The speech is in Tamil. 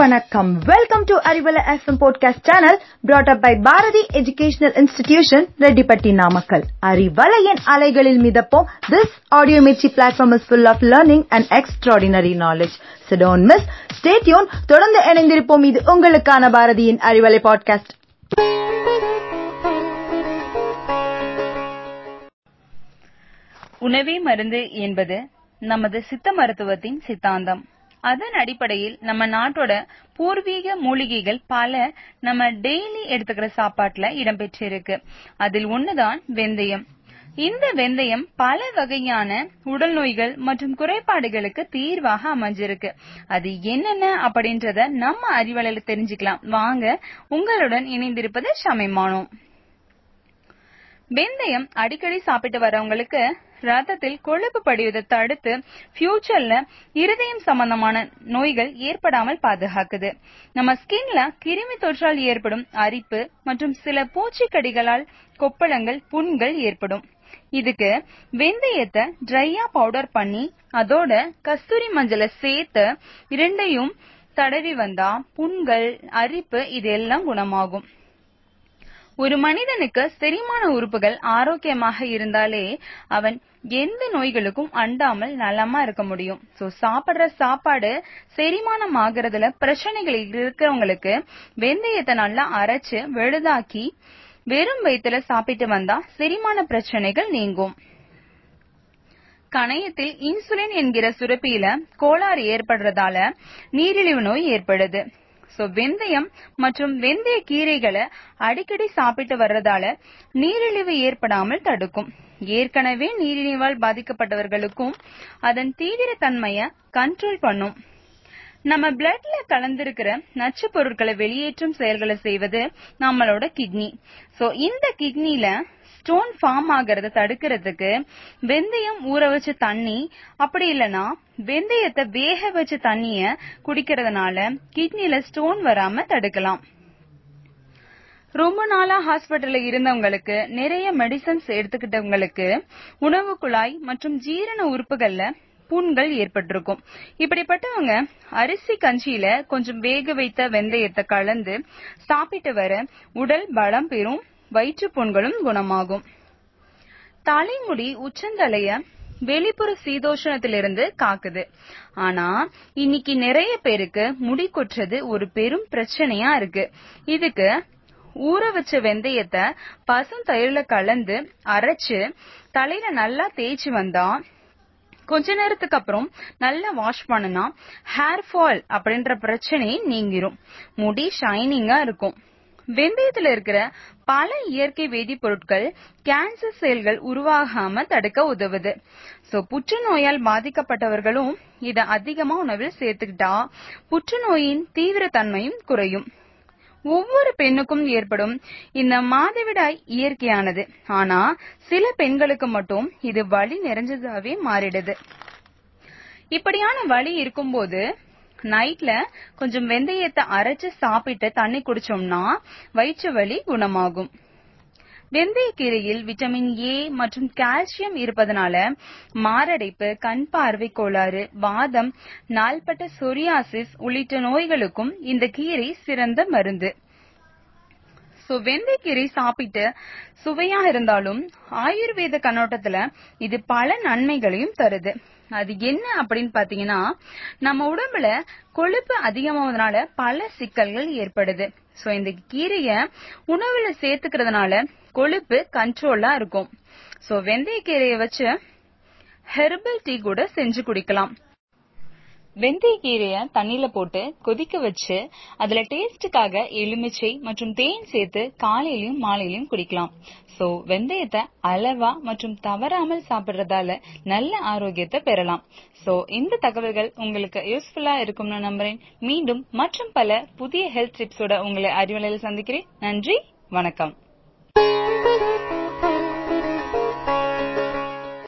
வணக்கம். Welcome to Arivalai FM podcast channel brought up by Bharathi educational institution, Rettipatti, Namakkal. அறிவலையின் அலைகளில் மிதப்போம். This audio mirchi platform is full of learning and extraordinary knowledge. So don't miss. Stay tuned. தொடர்ந்து இணைந்திருப்போம். இது உங்களுக்கான பாரதியின் அறிவலை பாட்காஸ்ட். உணவே மருந்து என்பது நமது சித்த மருத்துவத்தின் சித்தாந்தம். அதன் அடிப்படையில் நம்ம நாட்டோட பூர்வீக மூலிகைகள் பல நம்ம டெய்லி எடுத்துக்கிற சாப்பாட்டுல இடம்பெற்றிருக்கு. அதில் ஒண்ணுதான் வெந்தயம். இந்த வெந்தயம் பல வகையான உடல் நோய்கள் மற்றும் குறைபாடுகளுக்கு தீர்வாக அமைஞ்சிருக்கு. அது என்னென்ன அப்படின்றத நம்ம அறிவலையில தெரிஞ்சுக்கலாம். வாங்க, உங்களுடன் இணைந்திருப்பது சமயமானோம். வெந்தயம் அடிக்கடி சாப்பிட்டு வரவங்களுக்கு ரத்தத்தில் கொழுப்பு படிவதை தடுத்து ஃபியூச்சர்ல இருதயம் சம்பந்தமான நோய்கள் ஏற்படாமல் பாதுகாக்குது. நம்ம ஸ்கின்ல கிருமி தொற்றால் ஏற்படும் அரிப்பு மற்றும் சில பூச்சிக்கடிகளால் கொப்பளங்கள், புண்கள் ஏற்படும். இதுக்கு வெந்தயத்தை ட்ரையா பவுடர் பண்ணி அதோட கஸ்தூரி மஞ்சளை சேர்த்து இரண்டையும் தடவி வந்தா புண்கள், அரிப்பு இதெல்லாம் குணமாகும். ஒரு மனிதனுக்கு செரிமான உறுப்புகள் ஆரோக்கியமாக இருந்தாலே அவன் எந்த நோய்களுக்கும் அண்டாமல் நலமா இருக்க முடியும். சோ, சாப்பிடுற சாப்பாடு செரிமானம் ஆகுறதுல பிரச்சனைகள் இருக்கிறவங்களுக்கு வெந்தயத்தை நல்லா அரைச்சு வெளுதாக்கி வெறும் வயிற்றுல சாப்பிட்டு வந்தா செரிமான பிரச்சனைகள் நீங்கும். கணையத்தில் இன்சுலின் என்கிற சுரப்பியில கோளாறு ஏற்படுறதால நீரிழிவு நோய் ஏற்படுது. வெந்தயம் மற்றும் வெந்தய கீரைகளை அடிக்கடி சாப்பிட்டு வர்றதால நீரிழிவு ஏற்படாமல் தடுக்கும். ஏற்கனவே நீரிழிவால் பாதிக்கப்பட்டவர்களுக்கும் அதன் தீவிர தன்மையை கண்ட்ரோல் பண்ணும். நம்ம பிளட்ல கலந்திருக்கிற நச்சு பொருட்களை வெளியேற்றும் செயல்களை செய்வது நம்மளோட கிட்னி. சோ, இந்த கிட்னில ஸ்டோன் ஃபார்ம் ஆகிறத தடுக்கிறதுக்கு வெந்தயம் ஊற வச்ச தண்ணி, அப்படி இல்லைன்னா வெந்தயத்தை வேக வச்ச தண்ணிய குடிக்கிறதுனால கிட்னில ஸ்டோன் வராம தடுக்கலாம். ரொம்ப நாளா ஹாஸ்பிட்டல்ல இருந்தவங்களுக்கு, நிறைய மெடிசன்ஸ் எடுத்துக்கிட்டவங்களுக்கு உணவு குழாய் மற்றும் ஜீரண உறுப்புகள்ல புண்கள் ஏற்பட்டிருக்கும். இப்படிப்பட்டவங்க அரிசி கஞ்சியில கொஞ்சம் வேக வைத்த வெந்தயத்தை கலந்து சாப்பிட்டு வர உடல் பலம் பெறும், வயிற்று புண்களும் குணமாகும். தலைமுடி உச்சந்தலைய வெளிப்புற சீதோஷணத்திலிருந்து காக்குது. ஆனா இன்னைக்கு நிறைய பேருக்கு முடி கொற்றது ஒரு பெரும் பிரச்சனையா இருக்கு. இதுக்கு ஊற வச்ச வெந்தயத்தை பசும் தயிர்ல கலந்து அரைச்சு தலையில நல்லா தேய்ச்சி வந்தா, கொஞ்ச நேரத்துக்கு அப்புறம் நல்லா வாஷ் பண்ணுனா ஹேர் ஃபால் அப்படின்ற பிரச்சனை நீங்கிரும். முடி ஷைனிங்கா இருக்கும். வெந்தயத்துல இருக்கிற பல இயற்கை வேதிப்பொருட்கள் கேன்சர் செல்கள் உருவாகாம தடுக்க உதவுது. சோ, புற்றுநோயால் பாதிக்கப்பட்டவர்களும் இதை அதிகமா உணவில் சேர்த்துக்கிட்டா புற்றுநோயின் தீவிர தன்மையும் குறையும். ஒவ்வொரு பெண்ணுக்கும் ஏற்படும் இந்த மாதவிடாய் இயற்கையானது. ஆனா சில பெண்களுக்கு மட்டும் இது வலி நிறைஞ்சதாவே மாறிடுது. இப்படியான வலி இருக்கும்போது நைட்ல கொஞ்சம் வெந்தயத்தை அரைச்சு சாப்பிட்டு தண்ணி குடிச்சோம்னா வயிற்று வலி குணமாகும். வெந்தயக்கீரையில் விட்டமின் ஏ மற்றும் கால்சியம் இருப்பதனால மாரடைப்பு, கண் பார்வை கோளாறு, வாதம், நாள்பட்ட சொரியாசிஸ் உள்ளிட்ட நோய்களுக்கும் இந்த கீரை சிறந்த மருந்து. வெந்தயக்கீரை சாப்பிட்டு சுவையா இருந்தாலும் ஆயுர்வேத கண்ணோட்டத்துல இது பல நன்மைகளையும் தருது. அது என்ன அப்படின்னு பாத்தீங்கன்னா, நம்ம உடம்புல கொழுப்பு அதிகமாவதுனால பல சிக்கல்கள் ஏற்படுது. சோ, இந்த கீரைய உணவுல சேர்த்துக்கிறதுனால கொழுப்பு கண்ட்ரோலா இருக்கும். சோ, வெந்தயக்கீரையை வச்சு ஹெர்பல் டீ கூட செஞ்சு குடிக்கலாம். வெந்தயக்கீரைய தண்ணியில போட்டு கொதிக்க வச்சு அதுல டேஸ்டுக்காக எலுமிச்சை மற்றும் தேன் சேர்த்து காலையிலயும் மாலையிலயும் குடிக்கலாம். சோ, வெந்தயத்தை அளவா மற்றும் தவறாமல் சாப்பிடுறதால நல்ல ஆரோக்கியத்தை பெறலாம். சோ, இந்த தகவல்கள் உங்களுக்கு யூஸ்ஃபுல்லா இருக்கும்னு நம்புறேன். மீண்டும் மற்றும் பல புதிய ஹெல்த் டிப்ஸோட உங்களை அறிவலையில சந்திக்கிறேன். நன்றி, வணக்கம்.